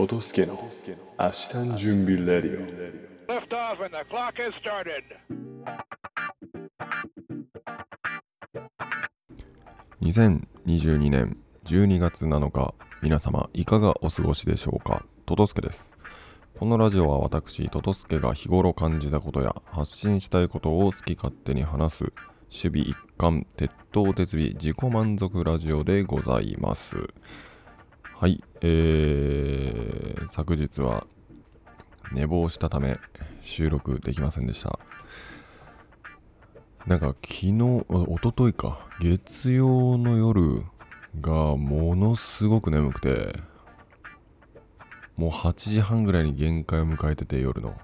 トトスケの明日の準備レディオ。2022年12月7日、皆様いかがお過ごしでしょうか。トトスケです。このラジオは私トトスケが日頃感じたことや発信したいことを好き勝手に話す守備一貫、徹頭徹尾、自己満足ラジオでございます。はい、昨日は寝坊したため収録できませんでした。なんか一昨日か、月曜の夜がものすごく眠くて、もう8時半ぐらいに限界を迎えてて、夜のも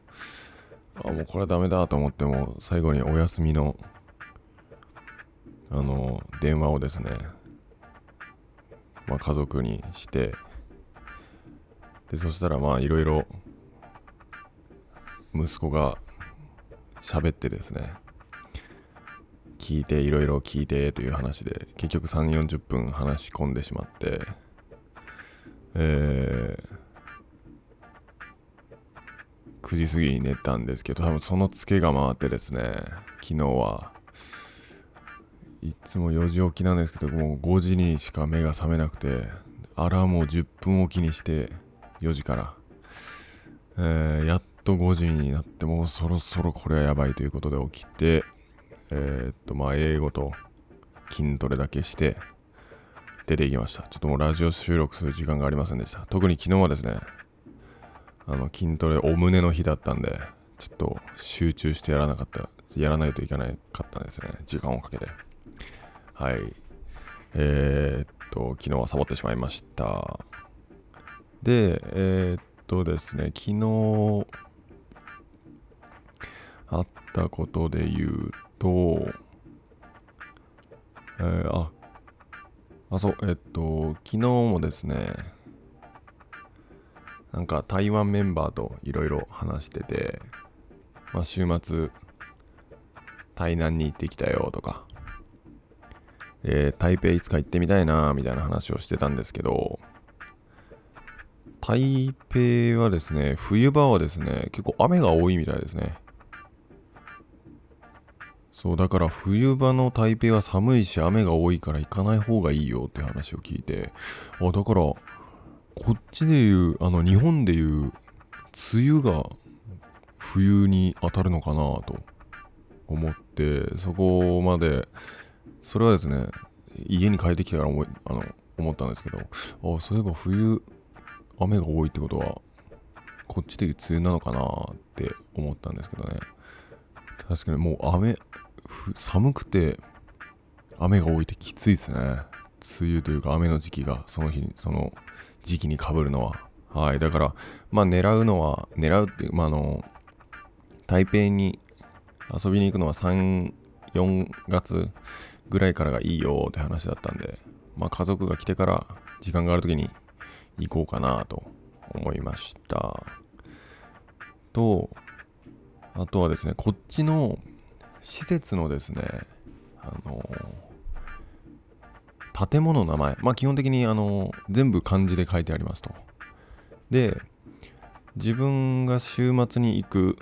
うこれはダメだと思って、も最後にお休みの電話をですね、家族にして、でそしたらいろいろ息子が喋ってですね、いろいろ聞いてという話で、結局 3,40 分話し込んでしまって、9時過ぎに寝たんですけど、多分そのツケが回ってですね、昨日はいつも4時起きなんですけど、もう5時にしか目が覚めなくて、アラームを10分おきにして、4時から、やっと5時になって、もうそろそろこれはやばいということで起きて、英語と筋トレだけして出ていきました。ちょっともうラジオ収録する時間がありませんでした。特に昨日はですね、筋トレお胸の日だったんで、ちょっと集中してやらないといけないかったんですね、時間をかけて。はい。昨日はサボってしまいました。で、ですね、昨日あったことで言うと、昨日もですね、なんか台湾メンバーといろいろ話してて、週末台南に行ってきたよとか、台北いつか行ってみたいなみたいな話をしてたんですけど、台北はですね、冬場はですね、結構雨が多いみたいですね。そうだから、冬場の台北は寒いし雨が多いから行かない方がいいよって話を聞いて、だからこっちでいう日本でいう梅雨が冬に当たるのかなと思って、そこまでそれはですね、家に帰ってきたから思ったんですけど、そういえば冬雨が多いってことはこっちでいう梅雨なのかなって思ったんですけどね。確かにもう寒くて雨が多いってきついですね。梅雨というか雨の時期がその時期に被るのは。はい、だから狙うっていう、台北に遊びに行くのは4月ぐらいからがいいよって話だったんで、家族が来てから時間があるときに行こうかなと思いました。と、あとはですね、こっちの施設のですね、建物の名前、基本的に全部漢字で書いてありますと。で、自分が週末に行く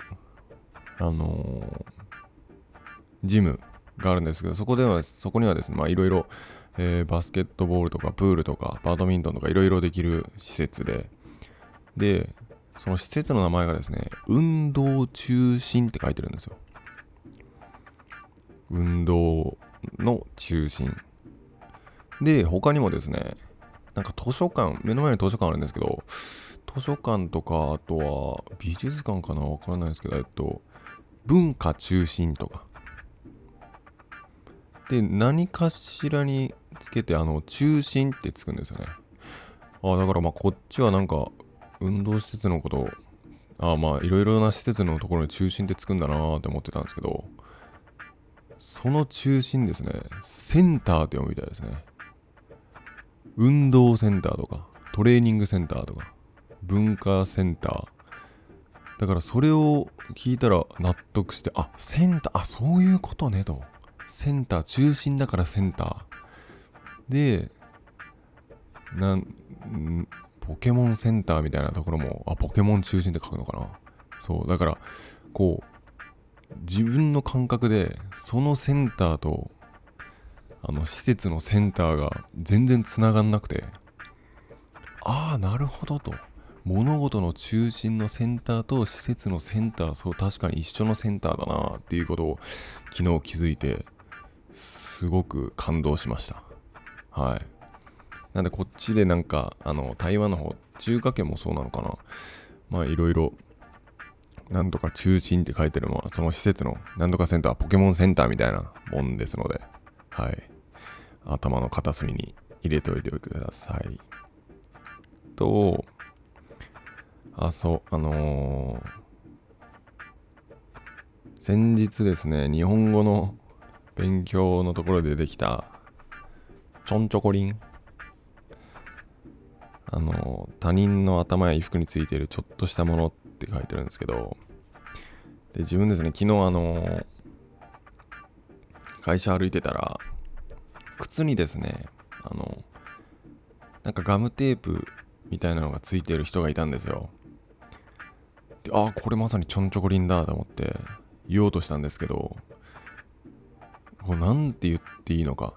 ジムがあるんですけど、そこにはですね、いろいろバスケットボールとかプールとかバドミントンとかいろいろできる施設で、その施設の名前がですね、運動中心って書いてるんですよ。運動の中心で、他にもですね、なんか図書館、目の前に図書館あるんですけど、図書館とか、あとは美術館かな、わからないですけど、文化中心とかで、何かしらにつけて中心ってつくんですよね。だからこっちはなんか運動施設のことをいろいろな施設のところに中心ってつくんだなーって思ってたんですけど、その中心ですね、センターって読むみたいですね。運動センターとかトレーニングセンターとか文化センターだから、それを聞いたら納得して、センター、そういうことねと。センター、中心だからセンターでポケモンセンターみたいなところも、あ、ポケモン中心って書くのかな。そう、だから、こう、自分の感覚で、そのセンターと、施設のセンターが全然つながんなくて、ああ、なるほどと。物事の中心のセンターと施設のセンター、そう、確かに一緒のセンターだなっていうことを昨日気づいて、すごく感動しました。はい。なんでこっちでなんか、台湾の方、中華圏もそうなのかな。まあいろいろ、なんとか中心って書いてるのは、その施設のなんとかセンター、ポケモンセンターみたいなもんですので、はい。頭の片隅に入れておいてください。と、あ、そう、先日ですね、日本語の勉強のところで出てきた、ちょんちょこりん。他人の頭や衣服についているちょっとしたものって書いてるんですけど、で、自分ですね、昨日会社歩いてたら、靴にですね、なんかガムテープみたいなのがついてる人がいたんですよ。で、あ、これまさにちょんちょこりんだと思って言おうとしたんですけど、こうなんて言っていいのか。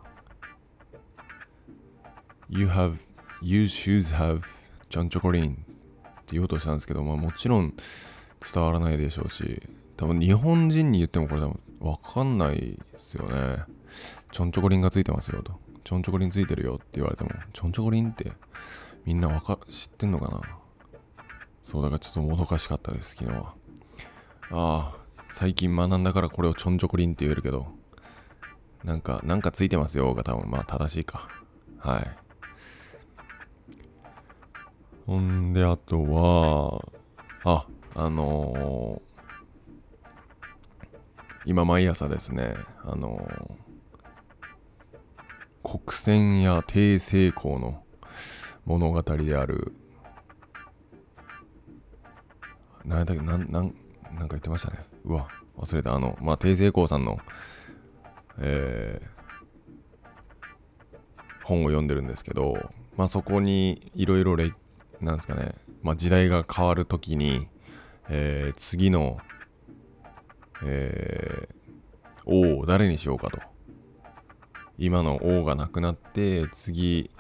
You shoes have ちょんちょこりんって言おうとしたんですけど、まあもちろん伝わらないでしょうし、多分日本人に言ってもこれ多分わかんないですよね。ちょんちょこりんがついてますよと。ちょんちょこりんついてるよって言われても、ちょんちょこりんってみんな知ってんのかな。そう、だからちょっともどかしかったです、昨日は。ああ、最近学んだからこれをちょんちょこりんって言えるけど、なんかついてますよが多分まあ正しいか。はい。ほんで、あとは、今毎朝ですね、国選や定成功の物語である、なんか言ってましたね。うわ、忘れた。まあ、定成功さんの、本を読んでるんですけど、まあ、そこにいろいろなんですかね、まあ、時代が変わるときに、次の、王を誰にしようかと。今の王がなくなって、次、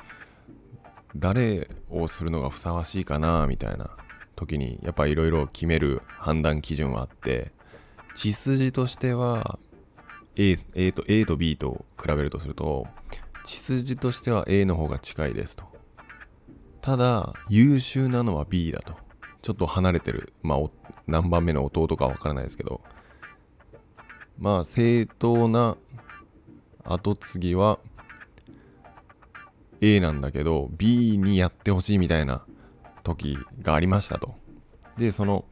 誰をするのがふさわしいかな、みたいな時に、やっぱいろいろ決める判断基準はあって、血筋としては A と B と比べるとすると、血筋としては A の方が近いですと。ただ、優秀なのは B だと。ちょっと離れてる。まあ、何番目の弟かわからないですけど。まあ、正当な後継ぎは A なんだけど、B にやってほしいみたいな時がありましたと。で、その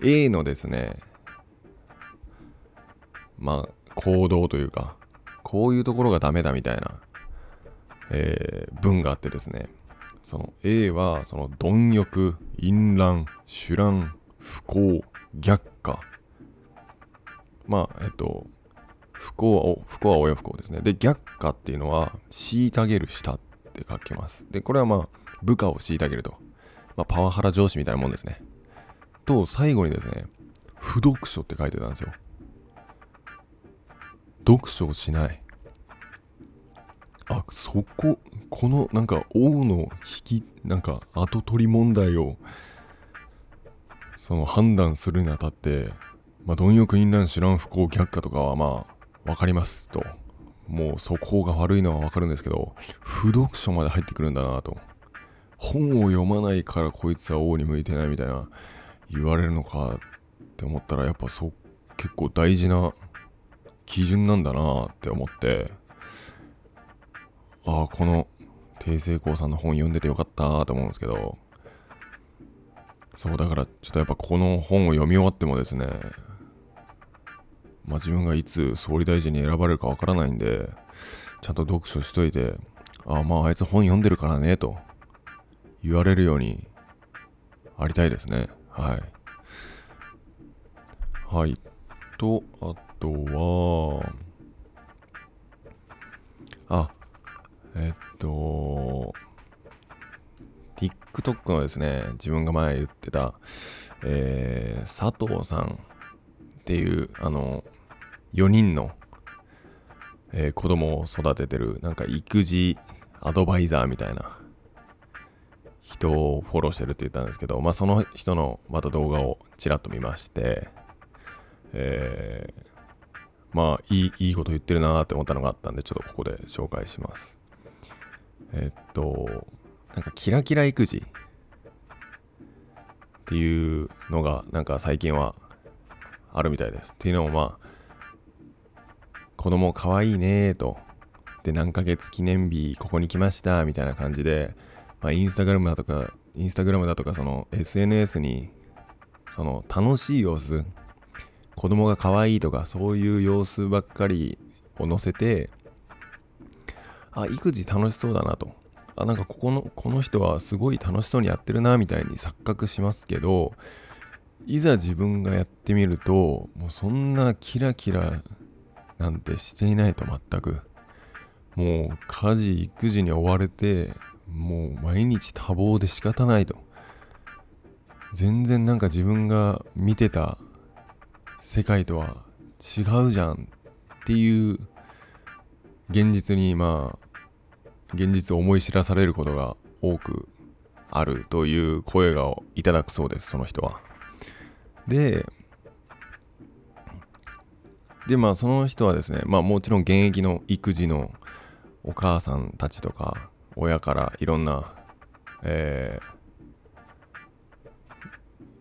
A のですね、まあ、行動というか、こういうところがダメだみたいな、文があってですね、その A はその貪欲、淫乱、酒乱、不幸、逆化。まあ、不幸は親不幸ですね。で、逆化っていうのは、虐げるしたって書きます。で、これはまあ、部下を虐げると。まあ、パワハラ上司みたいなもんですね。と、最後にですね、不読書って書いてたんですよ。読書をしない。あ、そこ、このなんか王のなんか後取り問題をその判断するにあたって、まあ、貪欲淫乱酒乱不幸逆化とかはまあわかりますと。もう素行が悪いのはわかるんですけど、不読書まで入ってくるんだなと。本を読まないからこいつは王に向いてないみたいな言われるのかって思ったら、やっぱ結構大事な基準なんだなって思って。ああ、この定成功さんの本読んでてよかったと思うんですけど、そう、だからちょっとやっぱこの本を読み終わってもですね、まあ自分がいつ総理大臣に選ばれるかわからないんで、ちゃんと読書しといて、ああ、まああいつ本読んでるからねと言われるようにありたいですね。はいはい。と、あとはTikTok TikTok のですね、自分が前言ってた、佐藤さんっていう、4人の、子供を育ててる、なんか育児アドバイザーみたいな人をフォローしてるって言ったんですけど、まあその人のまた動画をちらっと見まして、まあいいこと言ってるなーって思ったのがあったんで、ちょっとここで紹介します。なんかキラキラ育児っていうのがなんか最近はあるみたいです。っていうのもまあ子供かわいいねーとで何ヶ月記念日ここに来ましたみたいな感じで、まあ、インスタグラムだとかその SNS にその楽しい様子、子供がかわいいとかそういう様子ばっかりを載せて、あ、育児楽しそうだなと。あ、なんかこの人はすごい楽しそうにやってるなみたいに錯覚しますけど、いざ自分がやってみると、もうそんなキラキラなんてしていないと全く。もう家事、育児に追われて、もう毎日多忙で仕方ないと。全然なんか自分が見てた世界とは違うじゃんっていう現実に、まあ、現実を思い知らされることが多くあるという声をいただくそうです、その人は。で、まあその人はですね、まあもちろん現役の育児のお母さんたちとか、親からいろんな、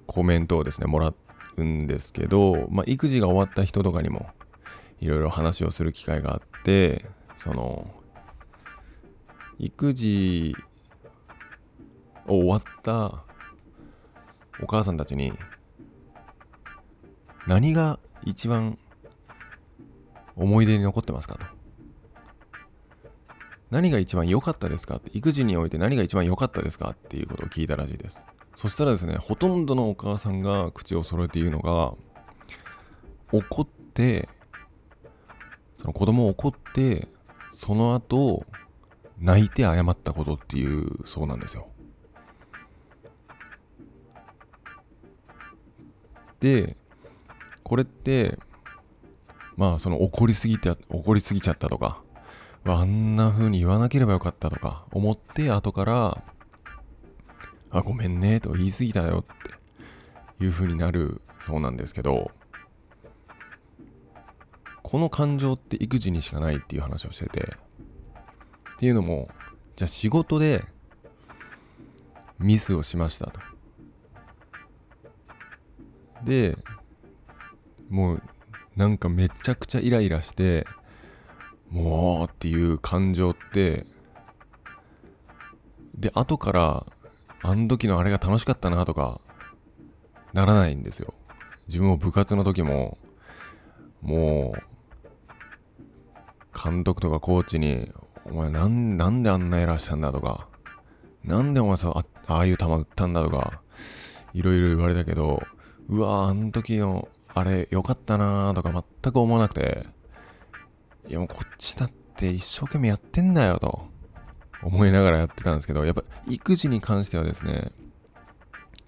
コメントをですね、もらうんですけど、まあ育児が終わった人とかにもいろいろ話をする機会があって、その、育児を終わったお母さんたちに何が一番思い出に残ってますかと、何が一番良かったですかって、育児において何が一番良かったですかっていうことを聞いたらしいです。そしたらですね、ほとんどのお母さんが口を揃えて言うのが、怒って、その子供を怒って、その後泣いて謝ったことっていうそうなんですよ。で、これってまあその怒りすぎちゃったとか、あんな風に言わなければよかったとか思って、後からあ、ごめんねと言い過ぎたよっていう風になるそうなんですけど、この感情って育児にしかないっていう話をしてて、っていうのも、じゃあ仕事でミスをしましたと。で、もうなんかめちゃくちゃイライラして、もうっていう感情って、で、後から、あの時のあれが楽しかったなとか、ならないんですよ。自分も部活の時も、もう、監督とかコーチに、お前なんであんなエラーしたんだとか、なんでお前さ、ああいう球打ったんだとか、いろいろ言われたけど、うわー、あの時のあれ良かったなーとか全く思わなくて、いやもうこっちだって一生懸命やってんだよと思いながらやってたんですけど、やっぱ育児に関してはですね、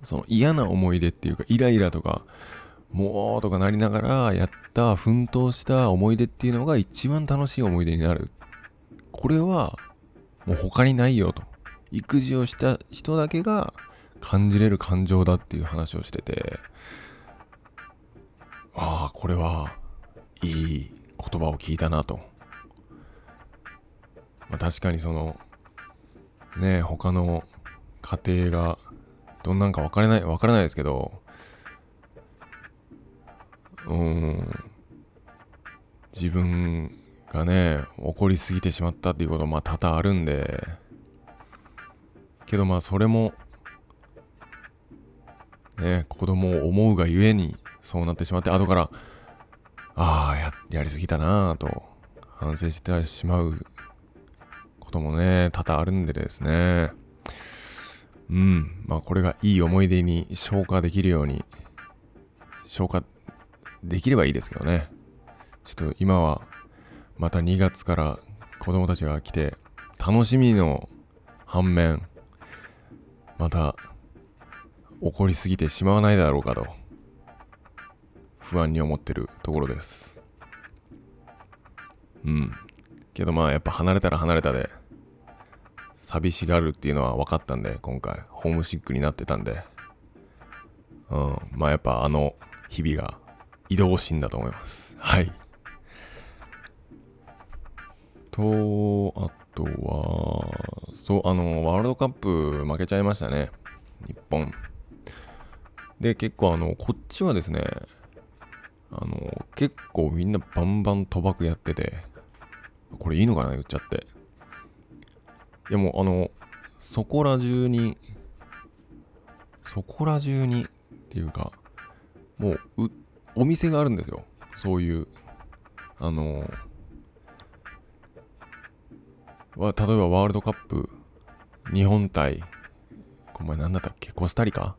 その嫌な思い出っていうか、イライラとかもうとかなりながらやった奮闘した思い出っていうのが一番楽しい思い出になる。これはもう他にないよと、育児をした人だけが感じれる感情だっていう話をしてて、ああ、これはいい言葉を聞いたなと。まあ確かにそのねえ、他の家庭がどんなんか分からないですけど、自分がね、怒りすぎてしまったっていうこともまあ多々あるんで、けどまあそれもね、子供を思うがゆえにそうなってしまって、後からああ やりすぎたなぁと反省してしまうこともね多々あるんでですね、まあこれがいい思い出に消化できればいいですけどね。ちょっと今はまた2月から子供たちが来て楽しみの反面、また怒りすぎてしまわないだろうかと不安に思ってるところです。けどまあやっぱ離れたら離れたで寂しがるっていうのは分かったんで、今回ホームシックになってたんで、まあやっぱあの日々が移動しいんだと思います。はいと、あとはそうワールドカップ負けちゃいましたね、日本で。結構こっちはですね、結構みんなバンバン賭博やってて、これいいのかな言っちゃって。でもそこら中にっていうか、もうお店があるんですよ、そういう例えばワールドカップ日本対お前なんだったっけ、コスタリカ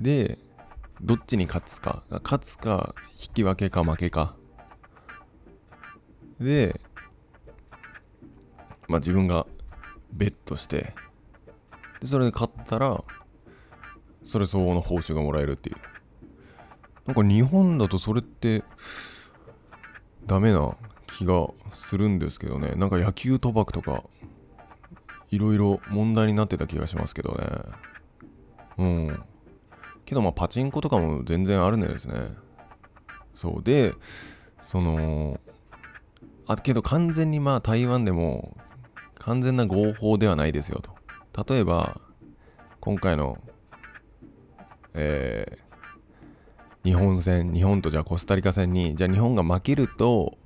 でどっちに勝つか引き分けか負けかで、まあ自分がベットして、でそれで勝ったらそれ相応の報酬がもらえるっていう。なんか日本だとそれってダメな気がするんですけどね。なんか野球賭博とかいろいろ問題になってた気がしますけどね。けどまあパチンコとかも全然あるんですね。そうで、けど完全にまあ台湾でも完全な合法ではないですよと。例えば今回の日本とじゃあコスタリカ戦に、じゃあ日本が負けると、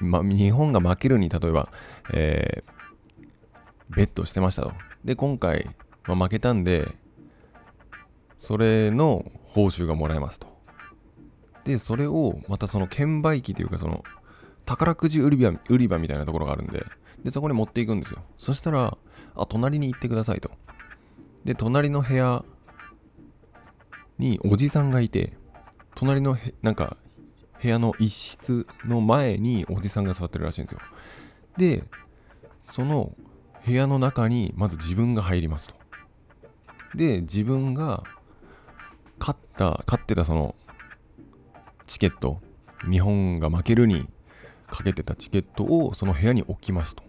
日本が負けるに例えば、ベットしてましたと。で今回、負けたんでそれの報酬がもらえますと。でそれをまたその券売機というか、その宝くじ売り場みたいなところがあるんで、でそこに持っていくんですよ。そしたら隣に行ってくださいと。で隣の部屋におじさんがいて、隣のなんか部屋の一室の前におじさんが座ってるらしいんですよ。でその部屋の中にまず自分が入りますと。で自分が買ってたそのチケット、日本が負けるにかけてたチケットをその部屋に置きますと。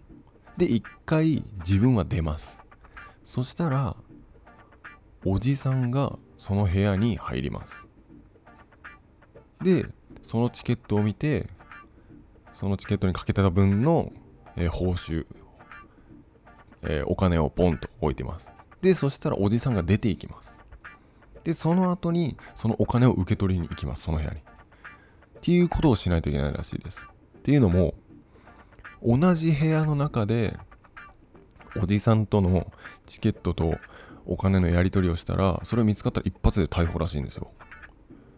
で一回自分は出ます。そしたらおじさんがその部屋に入ります。でそのチケットを見て、そのチケットにかけてた分の、報酬、お金をポンと置いてます。でそしたらおじさんが出ていきます。でその後にそのお金を受け取りに行きます、その部屋に。っていうことをしないといけないらしいです。っていうのも、同じ部屋の中でおじさんとのチケットとお金のやり取りをしたら、それ見つかったら一発で逮捕らしいんですよ。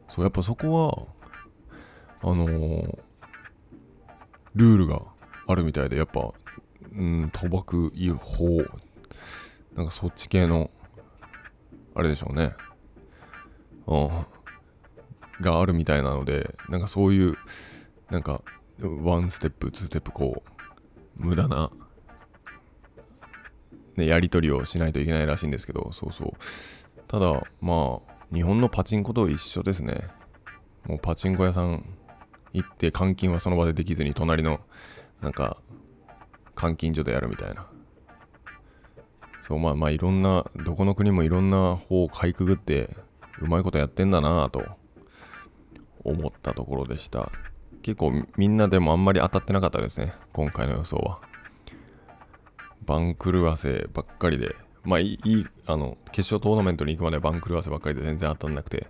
そう、やっぱそこはルールがあるみたいで、やっぱ賭博違法、なんかそっち系のあれでしょうね、があるみたいなので、なんかそういうなんかワンステップツーステップこう無駄な、ね、やり取りをしないといけないらしいんですけど、そうそう。ただまあ日本のパチンコと一緒ですね。もうパチンコ屋さん行って換金はその場でできずに、隣のなんか換金所でやるみたいな。そう、まあいろんな、どこの国もいろんな方をかいくぐってうまいことやってんだなぁと思ったところでした。結構みんなでもあんまり当たってなかったですね、今回の予想は。番狂わせばっかりで、まあいい決勝トーナメントに行くまで番狂わせばっかりで全然当たんなくて、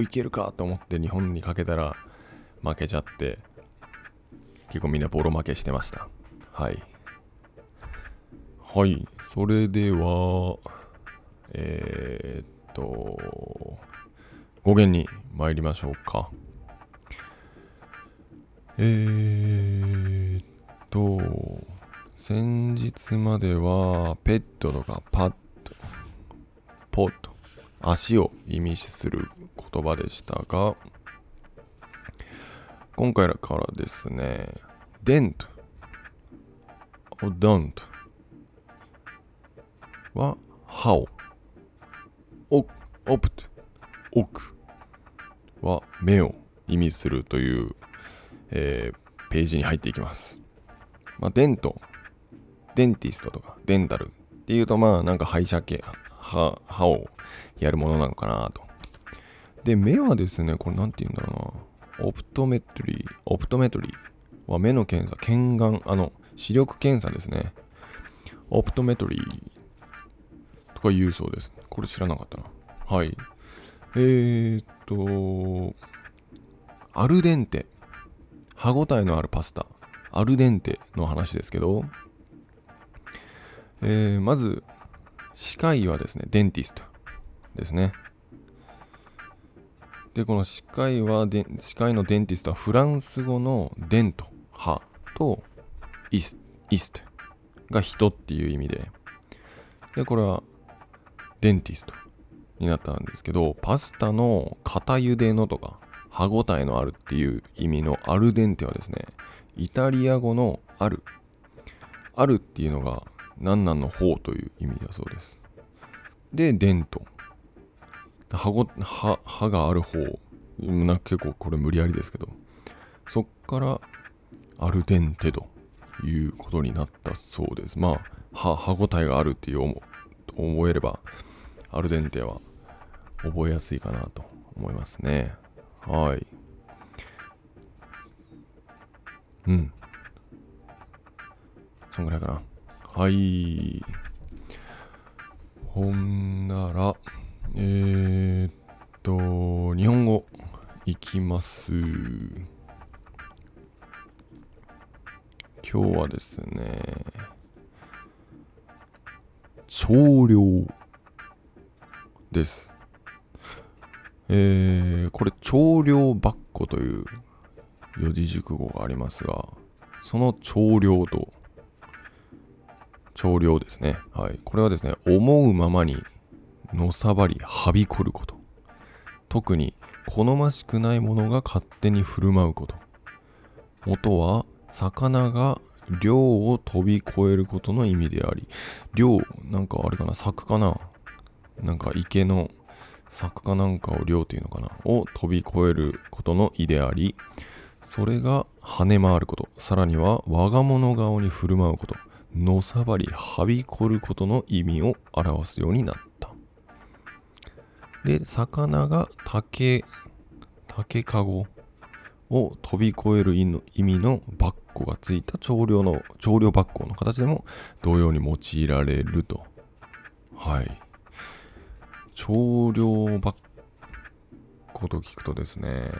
いけるかと思って日本にかけたら負けちゃって、結構みんなボロ負けしてました。はい、それでは、語源に参りましょうか。先日までは、ペットとかパッと、ポッと、足を意味する言葉でしたが、今回からですね、デント、おどんと、はハオ、オプト、オクは目を意味するという、ページに入っていきます。まあ、デント、デンティストとかデンタルっていうとまあなんか歯医者系、歯をやるものなのかなと。で、目はですね、これなんて言うんだろうな。オプトメトリーは目の検査、検眼、視力検査ですね。オプトメトリーとか言うそうです。これ知らなかったな。はい。アルデンテ。歯ごたえのあるパスタ。アルデンテの話ですけど、まず、歯科医はですね、デンティストですね。で、この歯科医のデンティストはフランス語のデント、歯とイストが人っていう意味で、で、これはデンティストになったんですけど、パスタの片茹でのとか歯ごたえのあるっていう意味のアルデンテはですね、イタリア語のあるっていうのが何々の方という意味だそうです。で、デント。歯がある方。結構これ無理やりですけど。そっから、アルデンテということになったそうです。まあ、歯ごたえがあるっていう覚えれば、アルデンテは覚えやすいかなと思いますね。はい。うん。そんぐらいかな。はい。ほんなら、日本語いきます。今日はですね、調量です。これ、調量ばっこという四字熟語がありますが、その調量ですね。はい。これはですね、思うままにのさばり、はびこること。特に好ましくないものが勝手に振る舞うこと。元は、魚が漁を飛び越えることの意味であり、漁、なんかあれかな、柵かな。なんか池の柵かなんかを漁というのかな。を飛び越えることの意であり、それが跳ね回ること。さらには、我が物顔に振る舞うこと。のさばりはびこることの意味を表すようになった。で、魚が竹かごを飛び越える意味のばっこがついた調量ばっこの形でも同様に用いられると。はい。調量ばっこと聞くとですね、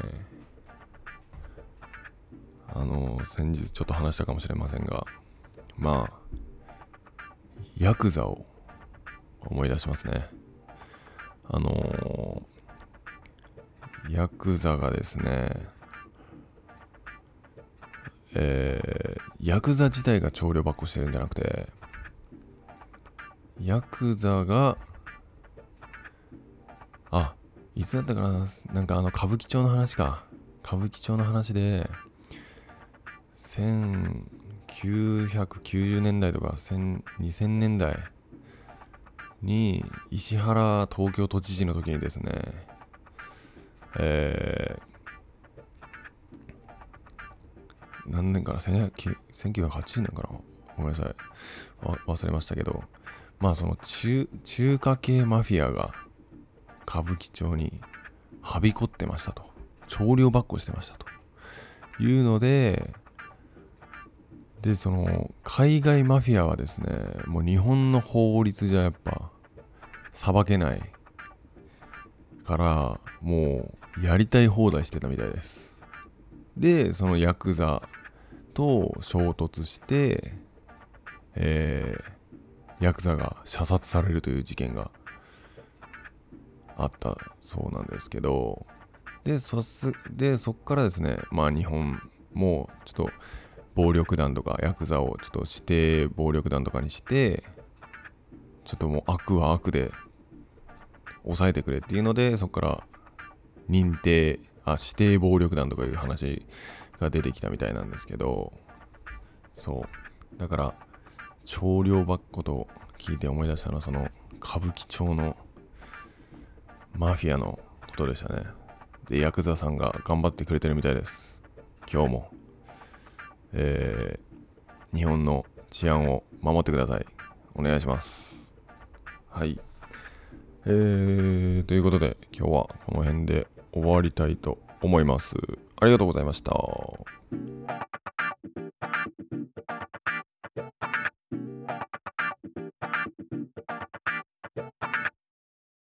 先日ちょっと話したかもしれませんが、まあ、ヤクザを思い出しますね。ヤクザがですね、ヤクザ自体が調量ばっこしてるんじゃなくて、ヤクザが、いつだったかな、なんか歌舞伎町の話か。歌舞伎町の話で、1990年代とか2000年代に石原東京都知事の時にですね、何年かな、1980年かな、ごめんなさい、忘れましたけど、まあその中華系マフィアが歌舞伎町にはびこってましたと、調量ばっこしてましたというので、で、その海外マフィアはですね、もう日本の法律じゃやっぱ裁けないから、もうやりたい放題してたみたいです。で、そのヤクザと衝突して、ヤクザが射殺されるという事件があったそうなんですけど、で、そっからですね、まあ日本もちょっと暴力団とかヤクザをちょっと指定暴力団とかにして、ちょっともう悪は悪で抑えてくれっていうので、そこから指定暴力団とかいう話が出てきたみたいなんですけど、そうだから調量ばっこと聞いて思い出したのは、その歌舞伎町のマフィアのことでしたね。で、ヤクザさんが頑張ってくれてるみたいです。今日も、日本の治安を守ってください。お願いします。はい。ということで、今日はこの辺で終わりたいと思います。ありがとうございました。